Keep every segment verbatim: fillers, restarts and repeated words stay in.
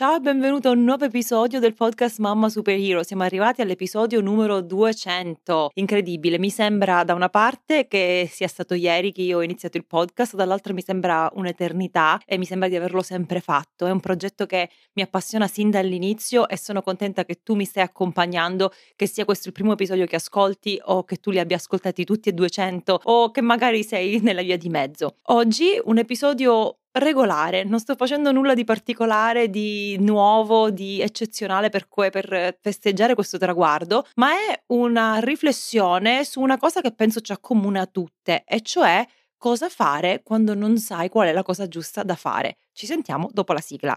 Ciao e benvenuto a un nuovo episodio del podcast Mamma Superhero. Siamo arrivati all'episodio numero duecento. Incredibile, mi sembra da una parte che sia stato ieri che io ho iniziato il podcast, dall'altra mi sembra un'eternità e mi sembra di averlo sempre fatto. È un progetto che mi appassiona sin dall'inizio e sono contenta che tu mi stai accompagnando, che sia questo il primo episodio che ascolti o che tu li abbia ascoltati tutti e duecento o che magari sei nella via di mezzo. Oggi un episodio regolare, non sto facendo nulla di particolare, di nuovo, di eccezionale per, cui, per festeggiare questo traguardo, ma è una riflessione su una cosa che penso ci accomuna a tutte, e cioè cosa fare quando non sai qual è la cosa giusta da fare. Ci sentiamo dopo la sigla.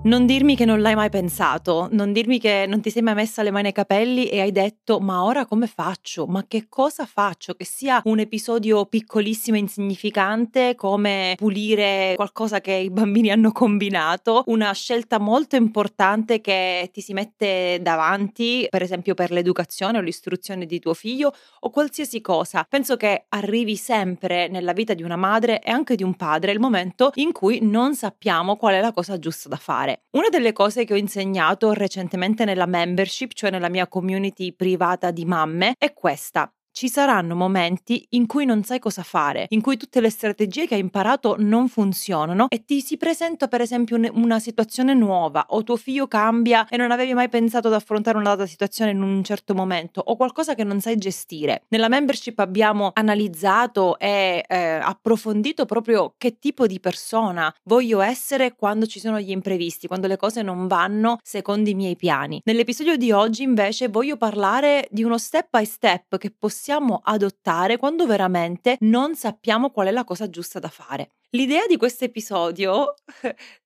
Non dirmi che non l'hai mai pensato, non dirmi che non ti sei mai messa le mani ai capelli e hai detto ma ora come faccio, ma che cosa faccio, che sia un episodio piccolissimo e insignificante come pulire qualcosa che i bambini hanno combinato, una scelta molto importante che ti si mette davanti per esempio per l'educazione o l'istruzione di tuo figlio o qualsiasi cosa. Penso che arrivi sempre nella vita di una madre e anche di un padre il momento in cui non sappiamo qual è la cosa giusta da fare. Una delle cose che ho insegnato recentemente nella membership, cioè nella mia community privata di mamme, è questa. Ci saranno momenti in cui non sai cosa fare, in cui tutte le strategie che hai imparato non funzionano e ti si presenta per esempio una situazione nuova o tuo figlio cambia e non avevi mai pensato ad affrontare una data situazione in un certo momento o qualcosa che non sai gestire. Nella membership abbiamo analizzato e eh, approfondito proprio che tipo di persona voglio essere quando ci sono gli imprevisti, quando le cose non vanno secondo i miei piani. Nell'episodio di oggi invece voglio parlare di uno step by step che possiamo possiamo adottare quando veramente non sappiamo qual è la cosa giusta da fare. L'idea di questo episodio,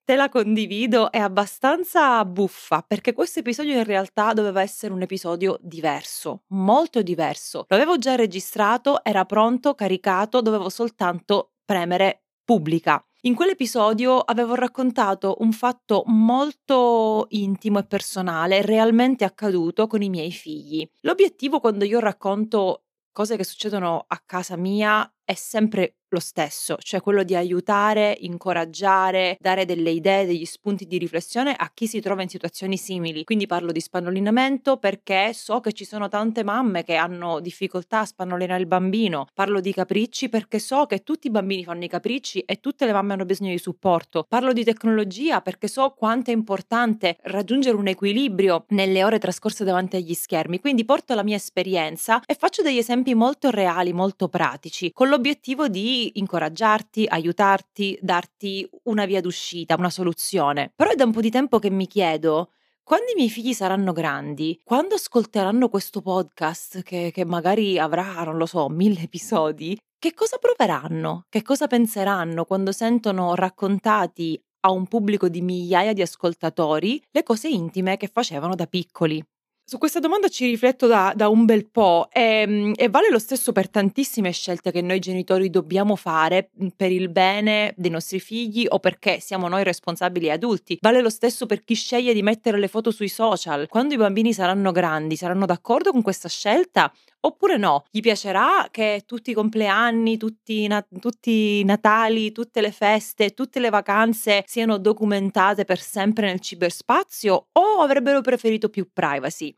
te la condivido, è abbastanza buffa perché questo episodio in realtà doveva essere un episodio diverso, molto diverso. L'avevo già registrato, era pronto, caricato, dovevo soltanto premere pubblica. In quell'episodio avevo raccontato un fatto molto intimo e personale, realmente accaduto con i miei figli. L'obiettivo quando io racconto cose che succedono a casa mia è sempre lo stesso, cioè quello di aiutare, incoraggiare, dare delle idee, degli spunti di riflessione a chi si trova in situazioni simili. Quindi parlo di spannolinamento perché so che ci sono tante mamme che hanno difficoltà a spannolinare il bambino. Parlo di capricci perché so che tutti i bambini fanno i capricci e tutte le mamme hanno bisogno di supporto. Parlo di tecnologia perché so quanto è importante raggiungere un equilibrio nelle ore trascorse davanti agli schermi. Quindi porto la mia esperienza e faccio degli esempi molto reali, molto pratici, con l'obiettivo di incoraggiarti, aiutarti, darti una via d'uscita, una soluzione. Però è da un po' di tempo che mi chiedo, quando i miei figli saranno grandi, quando ascolteranno questo podcast che, che magari avrà, non lo so, mille episodi, che cosa proveranno? Che cosa penseranno quando sentono raccontati a un pubblico di migliaia di ascoltatori le cose intime che facevano da piccoli? Su questa domanda ci rifletto da, da un bel po' e, e vale lo stesso per tantissime scelte che noi genitori dobbiamo fare per il bene dei nostri figli o perché siamo noi responsabili adulti. Vale lo stesso per chi sceglie di mettere le foto sui social. Quando i bambini saranno grandi, saranno d'accordo con questa scelta? Oppure no, gli piacerà che tutti i compleanni, tutti i na- tutti natali, tutte le feste, tutte le vacanze siano documentate per sempre nel ciberspazio o avrebbero preferito più privacy?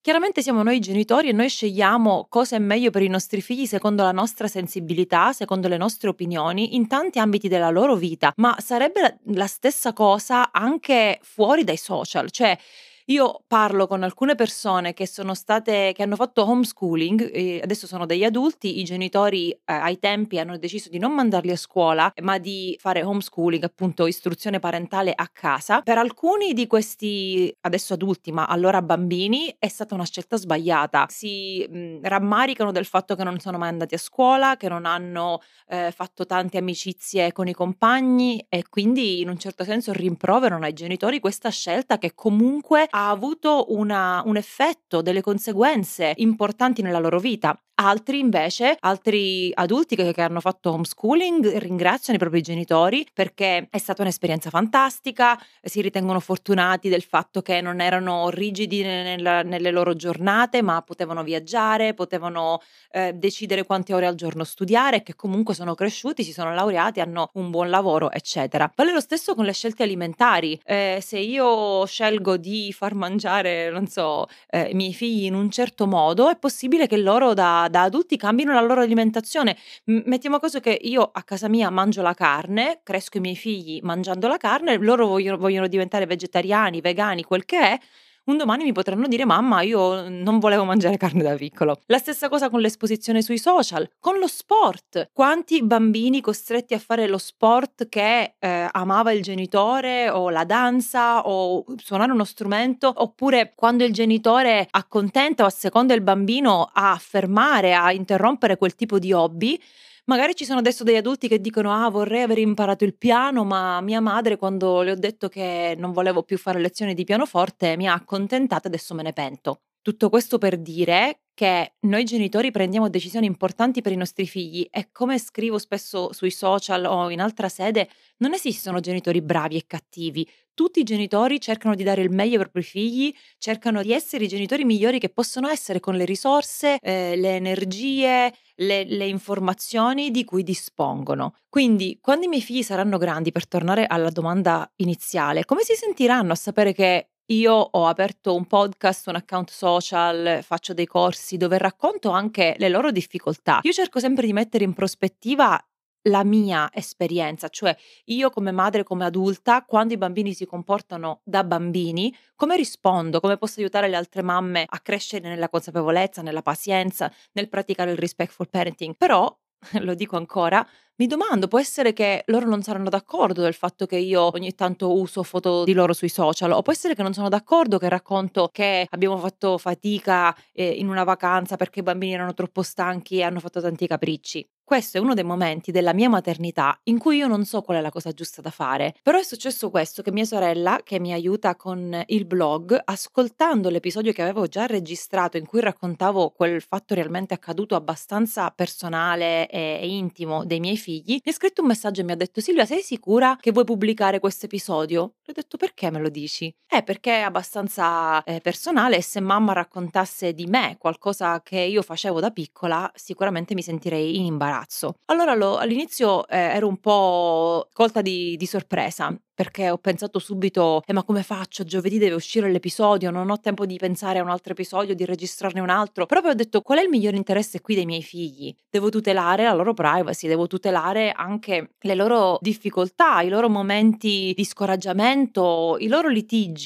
Chiaramente siamo noi genitori e noi scegliamo cosa è meglio per i nostri figli secondo la nostra sensibilità, secondo le nostre opinioni, in tanti ambiti della loro vita, ma sarebbe la stessa cosa anche fuori dai social, cioè Io parlo con alcune persone che sono state, che hanno fatto homeschooling, eh, adesso sono degli adulti, i genitori eh, ai tempi hanno deciso di non mandarli a scuola, ma di fare homeschooling, appunto istruzione parentale a casa. Per alcuni di questi, adesso adulti, ma allora bambini, è stata una scelta sbagliata. Si mh, rammaricano del fatto che non sono mai andati a scuola, che non hanno eh, fatto tante amicizie con i compagni e quindi in un certo senso rimproverano ai genitori questa scelta che comunque ha avuto una, un effetto, delle conseguenze importanti nella loro vita. Altri invece, altri adulti che, che hanno fatto homeschooling ringraziano i propri genitori perché è stata un'esperienza fantastica, si ritengono fortunati del fatto che non erano rigidi nella, nelle loro giornate, ma potevano viaggiare, potevano eh, decidere quante ore al giorno studiare, che comunque sono cresciuti, si sono laureati, hanno un buon lavoro, eccetera. Vale lo stesso con le scelte alimentari. Eh, se io scelgo di far mangiare, non so, eh, i miei figli in un certo modo, è possibile che loro da da adulti cambiano la loro alimentazione. M- mettiamo caso che io a casa mia mangio la carne, cresco i miei figli mangiando la carne, loro vogliono, vogliono diventare vegetariani, vegani, quel che è. Un domani mi potranno dire: mamma, io non volevo mangiare carne da piccolo. La stessa cosa con l'esposizione sui social, con lo sport. Quanti bambini costretti a fare lo sport che eh, amava il genitore, o la danza, o suonare uno strumento, oppure quando il genitore accontenta o asseconda il bambino a fermare, a interrompere quel tipo di hobby. Magari ci sono adesso degli adulti che dicono: ah, vorrei aver imparato il piano, ma mia madre, quando le ho detto che non volevo più fare lezioni di pianoforte, mi ha accontentata, adesso me ne pento. Tutto questo per dire che noi genitori prendiamo decisioni importanti per i nostri figli e, come scrivo spesso sui social o in altra sede, non esistono genitori bravi e cattivi. Tutti i genitori cercano di dare il meglio ai propri figli, cercano di essere i genitori migliori che possono essere con le risorse, eh, le energie, le, le informazioni di cui dispongono. Quindi, quando i miei figli saranno grandi, per tornare alla domanda iniziale, come si sentiranno a sapere che io ho aperto un podcast, un account social, faccio dei corsi dove racconto anche le loro difficoltà? Io cerco sempre di mettere in prospettiva la mia esperienza, cioè io come madre, come adulta, quando i bambini si comportano da bambini, come rispondo, come posso aiutare le altre mamme a crescere nella consapevolezza, nella pazienza, nel praticare il respectful parenting. Però, lo dico ancora, mi domando, può essere che loro non saranno d'accordo del fatto che io ogni tanto uso foto di loro sui social, o può essere che non sono d'accordo che racconto che abbiamo fatto fatica eh, in una vacanza perché i bambini erano troppo stanchi e hanno fatto tanti capricci. Questo è uno dei momenti della mia maternità in cui io non so qual è la cosa giusta da fare. Però è successo questo, che mia sorella, che mi aiuta con il blog, ascoltando l'episodio che avevo già registrato in cui raccontavo quel fatto realmente accaduto abbastanza personale e, e intimo dei miei figli, Figli, mi ha scritto un messaggio e mi ha detto: Silvia, sei sicura che vuoi pubblicare questo episodio? Le ho detto: perché me lo dici? Eh, perché è abbastanza eh, personale, e se mamma raccontasse di me qualcosa che io facevo da piccola, sicuramente mi sentirei in imbarazzo. Allora lo, all'inizio eh, ero un po' colta di, di sorpresa, perché ho pensato subito: eh, ma come faccio? Giovedì deve uscire l'episodio, non ho tempo di pensare a un altro episodio, di registrarne un altro. Però poi ho detto: qual è il migliore interesse qui dei miei figli? Devo tutelare la loro privacy, devo tutelare anche le loro difficoltà, i loro momenti di scoraggiamento, i loro litigi.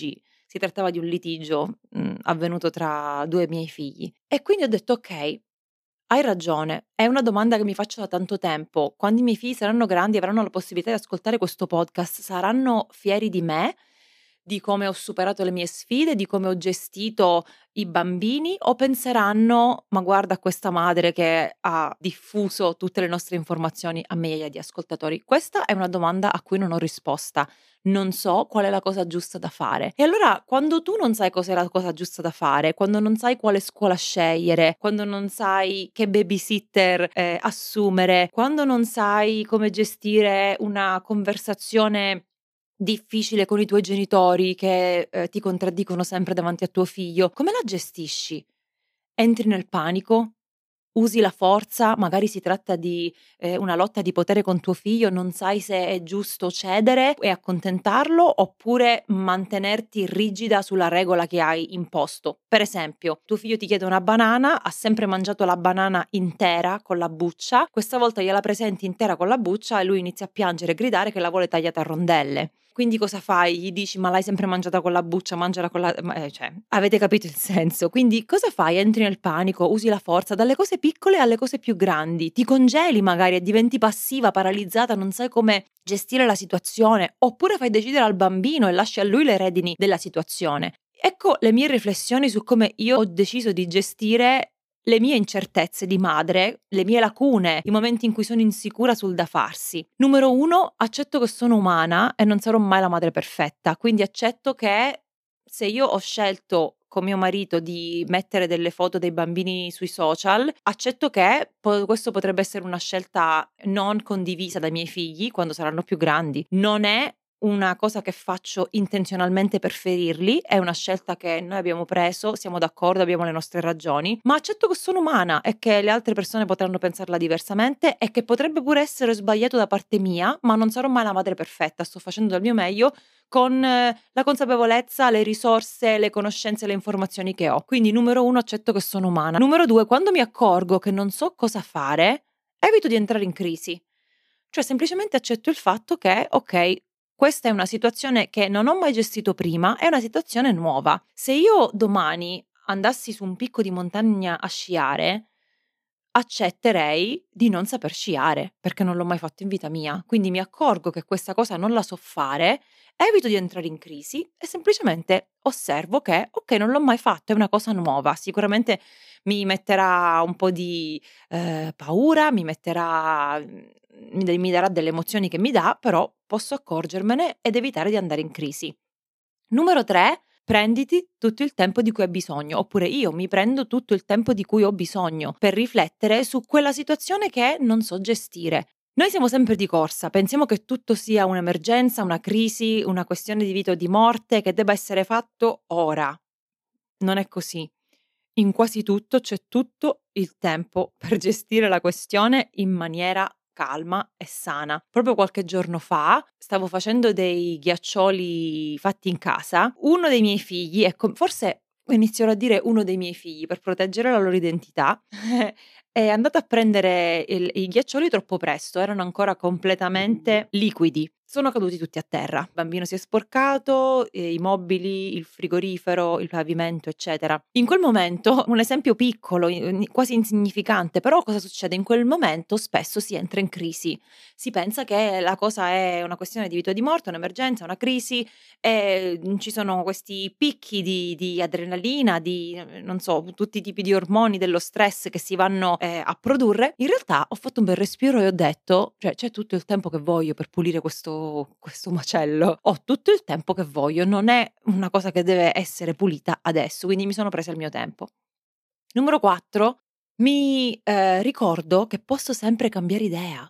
Si trattava di un litigio mh, avvenuto tra due miei figli. E quindi ho detto: ok, hai ragione, è una domanda che mi faccio da tanto tempo. Quando i miei figli saranno grandi e avranno la possibilità di ascoltare questo podcast, saranno fieri di me, di come ho superato le mie sfide, di come ho gestito i bambini, o penseranno: ma guarda questa madre che ha diffuso tutte le nostre informazioni a migliaia di ascoltatori? Questa è una domanda a cui non ho risposta. Non so qual è la cosa giusta da fare. E allora, quando tu non sai cos'è la cosa giusta da fare, quando non sai quale scuola scegliere, quando non sai che babysitter eh, assumere, quando non sai come gestire una conversazione difficile con i tuoi genitori che eh, ti contraddicono sempre davanti a tuo figlio, come la gestisci? Entri nel panico? Usi la forza? Magari si tratta di eh, una lotta di potere con tuo figlio, non sai se è giusto cedere e accontentarlo oppure mantenerti rigida sulla regola che hai imposto. Per esempio, tuo figlio ti chiede una banana, ha sempre mangiato la banana intera con la buccia, questa volta gliela presenti intera con la buccia e lui inizia a piangere e gridare che la vuole tagliata a rondelle. Quindi cosa fai? Gli dici, ma l'hai sempre mangiata con la buccia, mangiala con la... Eh, cioè, avete capito il senso. Quindi cosa fai? Entri nel panico, usi la forza, dalle cose piccole alle cose più grandi. Ti congeli magari e diventi passiva, paralizzata, non sai come gestire la situazione. Oppure fai decidere al bambino e lasci a lui le redini della situazione. Ecco le mie riflessioni su come io ho deciso di gestire le mie incertezze di madre, le mie lacune, i momenti in cui sono insicura sul da farsi. Numero uno, accetto che sono umana e non sarò mai la madre perfetta, quindi accetto che se io ho scelto con mio marito di mettere delle foto dei bambini sui social, accetto che po- questo potrebbe essere una scelta non condivisa dai miei figli quando saranno più grandi. Non è una cosa che faccio intenzionalmente per ferirli, è una scelta che noi abbiamo preso, siamo d'accordo, abbiamo le nostre ragioni, ma accetto che sono umana e che le altre persone potranno pensarla diversamente e che potrebbe pure essere sbagliato da parte mia, ma non sarò mai la madre perfetta, sto facendo del mio meglio con la consapevolezza, le risorse, le conoscenze, le informazioni che ho. Quindi numero uno, accetto che sono umana. Numero due, quando mi accorgo che non so cosa fare, evito di entrare in crisi. Cioè semplicemente accetto il fatto che, ok, questa è una situazione che non ho mai gestito prima, è una situazione nuova. Se io domani andassi su un picco di montagna a sciare, accetterei di non saper sciare, perché non l'ho mai fatto in vita mia. Quindi mi accorgo che questa cosa non la so fare, evito di entrare in crisi e semplicemente osservo che, ok, non l'ho mai fatto, è una cosa nuova. Sicuramente mi metterà un po' di eh, paura, mi metterà... mi darà delle emozioni che mi dà, però posso accorgermene ed evitare di andare in crisi. Numero tre, prenditi tutto il tempo di cui hai bisogno, oppure io mi prendo tutto il tempo di cui ho bisogno per riflettere su quella situazione che non so gestire. Noi siamo sempre di corsa, pensiamo che tutto sia un'emergenza, una crisi, una questione di vita o di morte che debba essere fatto ora. Non è così. In quasi tutto c'è tutto il tempo per gestire la questione in maniera calma e sana. Proprio qualche giorno fa stavo facendo dei ghiaccioli fatti in casa. Uno dei miei figli, ecco, forse inizierò a dire uno dei miei figli per proteggere la loro identità, è andato a prendere il, i ghiaccioli troppo presto, erano ancora completamente liquidi. Sono caduti tutti a terra. Il bambino si è sporcato, i mobili, il frigorifero, il pavimento, eccetera. In quel momento, un esempio piccolo, quasi insignificante, però cosa succede? In quel momento spesso si entra in crisi. Si pensa che la cosa è una questione di vita o di morte, un'emergenza, una crisi, e ci sono questi picchi di, di adrenalina, di, non so, tutti i tipi di ormoni dello stress che si vanno eh, a produrre. In realtà ho fatto un bel respiro e ho detto, cioè, c'è tutto il tempo che voglio per pulire questo questo macello, ho tutto il tempo che voglio, non è una cosa che deve essere pulita adesso, quindi mi sono presa il mio tempo. Numero quattro, mi eh, ricordo che posso sempre cambiare idea.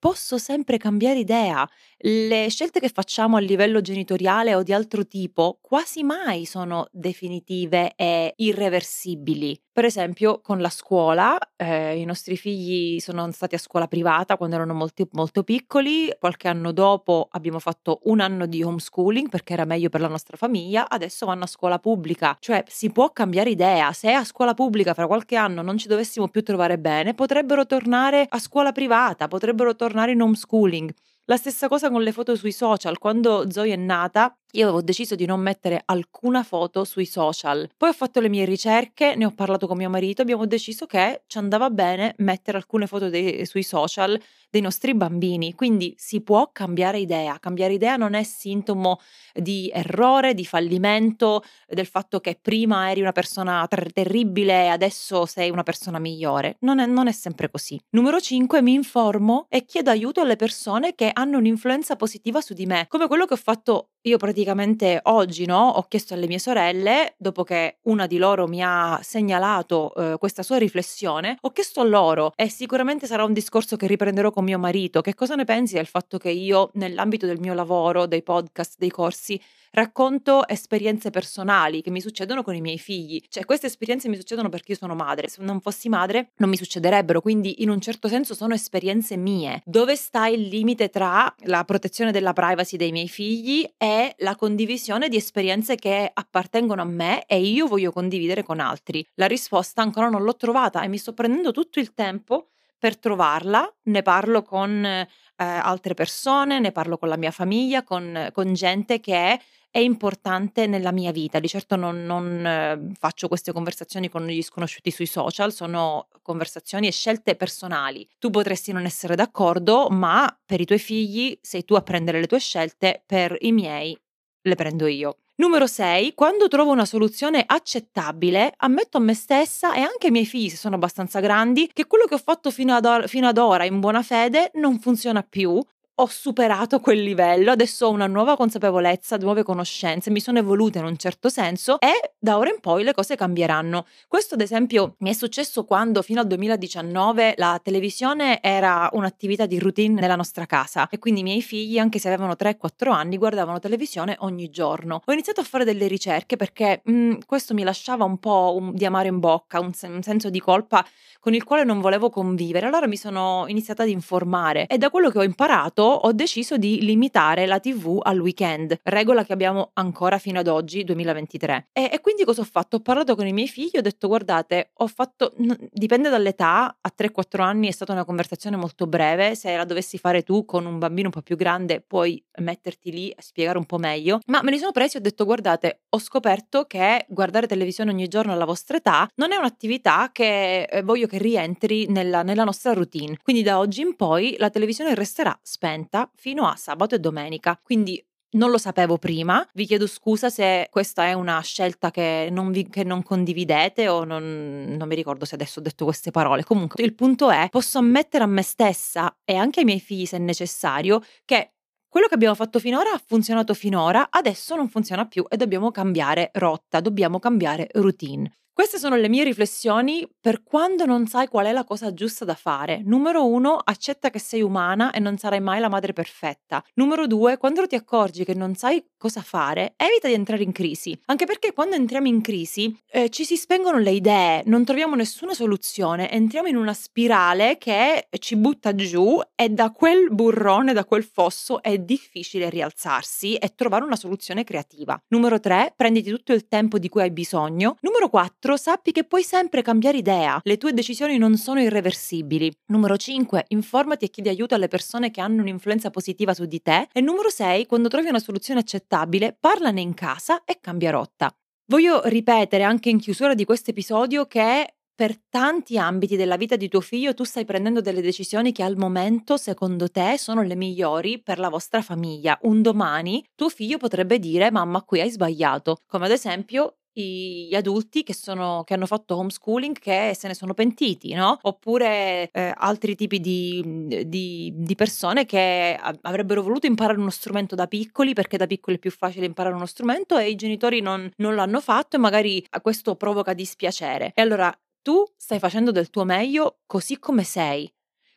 Posso sempre cambiare idea. Le scelte che facciamo a livello genitoriale o di altro tipo quasi mai sono definitive e irreversibili. Per esempio con la scuola, eh, i nostri figli sono stati a scuola privata quando erano molti, molto piccoli, qualche anno dopo abbiamo fatto un anno di homeschooling perché era meglio per la nostra famiglia, adesso vanno a scuola pubblica, cioè si può cambiare idea. Se a scuola pubblica fra qualche anno non ci dovessimo più trovare bene, potrebbero tornare a scuola privata, potrebbero tornare in homeschooling. La stessa cosa con le foto sui social. Quando Zoe è nata io avevo deciso di non mettere alcuna foto sui social, poi ho fatto le mie ricerche, ne ho parlato con mio marito, abbiamo deciso che ci andava bene mettere alcune foto dei, sui social dei nostri bambini. Quindi si può cambiare idea. Cambiare idea non è sintomo di errore, di fallimento, del fatto che prima eri una persona ter- terribile e adesso sei una persona migliore. Non è, non è sempre così. Numero cinque, mi informo e chiedo aiuto alle persone che hanno un'influenza positiva su di me, come quello che ho fatto io praticamente oggi, no? Ho chiesto alle mie sorelle, dopo che una di loro mi ha segnalato eh, questa sua riflessione, ho chiesto a loro, e sicuramente sarà un discorso che riprenderò con mio marito, che cosa ne pensi del fatto che io, nell'ambito del mio lavoro, dei podcast, dei corsi, racconto esperienze personali che mi succedono con i miei figli. Cioè queste esperienze mi succedono perché io sono madre, se non fossi madre non mi succederebbero, quindi in un certo senso sono esperienze mie. Dove sta il limite tra la protezione della privacy dei miei figli e è la condivisione di esperienze che appartengono a me e io voglio condividere con altri? La risposta ancora non l'ho trovata e mi sto prendendo tutto il tempo per trovarla. Ne parlo con eh, altre persone, ne parlo con la mia famiglia, con, con gente che è, è importante nella mia vita. Di certo non, non eh, faccio queste conversazioni con gli sconosciuti sui social, sono conversazioni e scelte personali. Tu potresti non essere d'accordo, ma per i tuoi figli sei tu a prendere le tue scelte, per i miei le prendo io. Numero sei, quando trovo una soluzione accettabile, ammetto a me stessa e anche ai miei figli, se sono abbastanza grandi, che quello che ho fatto fino ad or- fino ad ora in buona fede non funziona più. Ho superato quel livello, adesso ho una nuova consapevolezza, nuove conoscenze, mi sono evoluta in un certo senso e da ora in poi le cose cambieranno. Questo ad esempio mi è successo quando fino al duemiladiciannove la televisione era un'attività di routine nella nostra casa e quindi i miei figli, anche se avevano tre quattro anni, guardavano televisione ogni giorno. Ho iniziato a fare delle ricerche perché mh, questo mi lasciava un po' un, di amaro in bocca, un, un senso di colpa con il quale non volevo convivere, allora mi sono iniziata ad informare e da quello che ho imparato ho deciso di limitare la tivù al weekend, regola che abbiamo ancora fino ad oggi, duemilaventitré. E, e quindi cosa ho fatto? Ho parlato con i miei figli, ho detto guardate, ho fatto, dipende dall'età, a tre quattro anni è stata una conversazione molto breve, se la dovessi fare tu con un bambino un po' più grande puoi metterti lì a spiegare un po' meglio, ma me li sono presi e ho detto guardate, ho scoperto che guardare televisione ogni giorno alla vostra età non è un'attività che eh, voglio che rientri nella, nella nostra routine, quindi da oggi in poi la televisione resterà spenta fino a sabato e domenica. Quindi non lo sapevo prima, vi chiedo scusa se questa è una scelta che non, vi, che non condividete o non, non mi ricordo se adesso ho detto queste parole. Comunque il punto è, posso ammettere a me stessa e anche ai miei figli se necessario che quello che abbiamo fatto finora ha funzionato finora, adesso non funziona più e dobbiamo cambiare rotta, dobbiamo cambiare routine. Queste sono le mie riflessioni per quando non sai qual è la cosa giusta da fare. Numero uno, accetta che sei umana e non sarai mai la madre perfetta. Numero due, quando ti accorgi che non sai cosa fare, evita di entrare in crisi. Anche perché quando entriamo in crisi eh, ci si spengono le idee, non troviamo nessuna soluzione, entriamo in una spirale che ci butta giù e da quel burrone, da quel fosso è difficile rialzarsi e trovare una soluzione creativa. Numero tre, prenditi tutto il tempo di cui hai bisogno. Numero quattro, sappi che puoi sempre cambiare idea, le tue decisioni non sono irreversibili. Numero cinque, informati e chiedi aiuto alle persone che hanno un'influenza positiva su di te. E numero sei, quando trovi una soluzione accettabile, parlane in casa e cambia rotta. Voglio ripetere anche in chiusura di questo episodio che per tanti ambiti della vita di tuo figlio tu stai prendendo delle decisioni che al momento secondo te sono le migliori per la vostra famiglia. Un domani tuo figlio potrebbe dire mamma qui hai sbagliato, come ad esempio gli adulti che, sono, che hanno fatto homeschooling che se ne sono pentiti, no? Oppure eh, altri tipi di, di, di persone che avrebbero voluto imparare uno strumento da piccoli perché da piccoli è più facile imparare uno strumento e i genitori non, non l'hanno fatto e magari questo provoca dispiacere. E allora tu stai facendo del tuo meglio così come sei.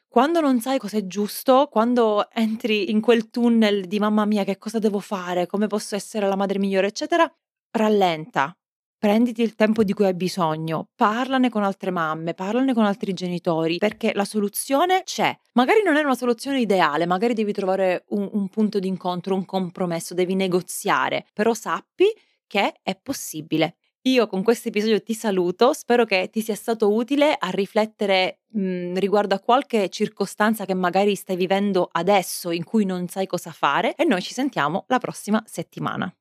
Quando non sai cos'è giusto, quando entri in quel tunnel di mamma mia che cosa devo fare, come posso essere la madre migliore eccetera, rallenta. Prenditi il tempo di cui hai bisogno, parlane con altre mamme, parlane con altri genitori, perché la soluzione c'è. Magari non è una soluzione ideale, magari devi trovare un, un punto d'incontro, un compromesso, devi negoziare, però sappi che è possibile. Io con questo episodio ti saluto, spero che ti sia stato utile a riflettere mh, riguardo a qualche circostanza che magari stai vivendo adesso in cui non sai cosa fare e noi ci sentiamo la prossima settimana.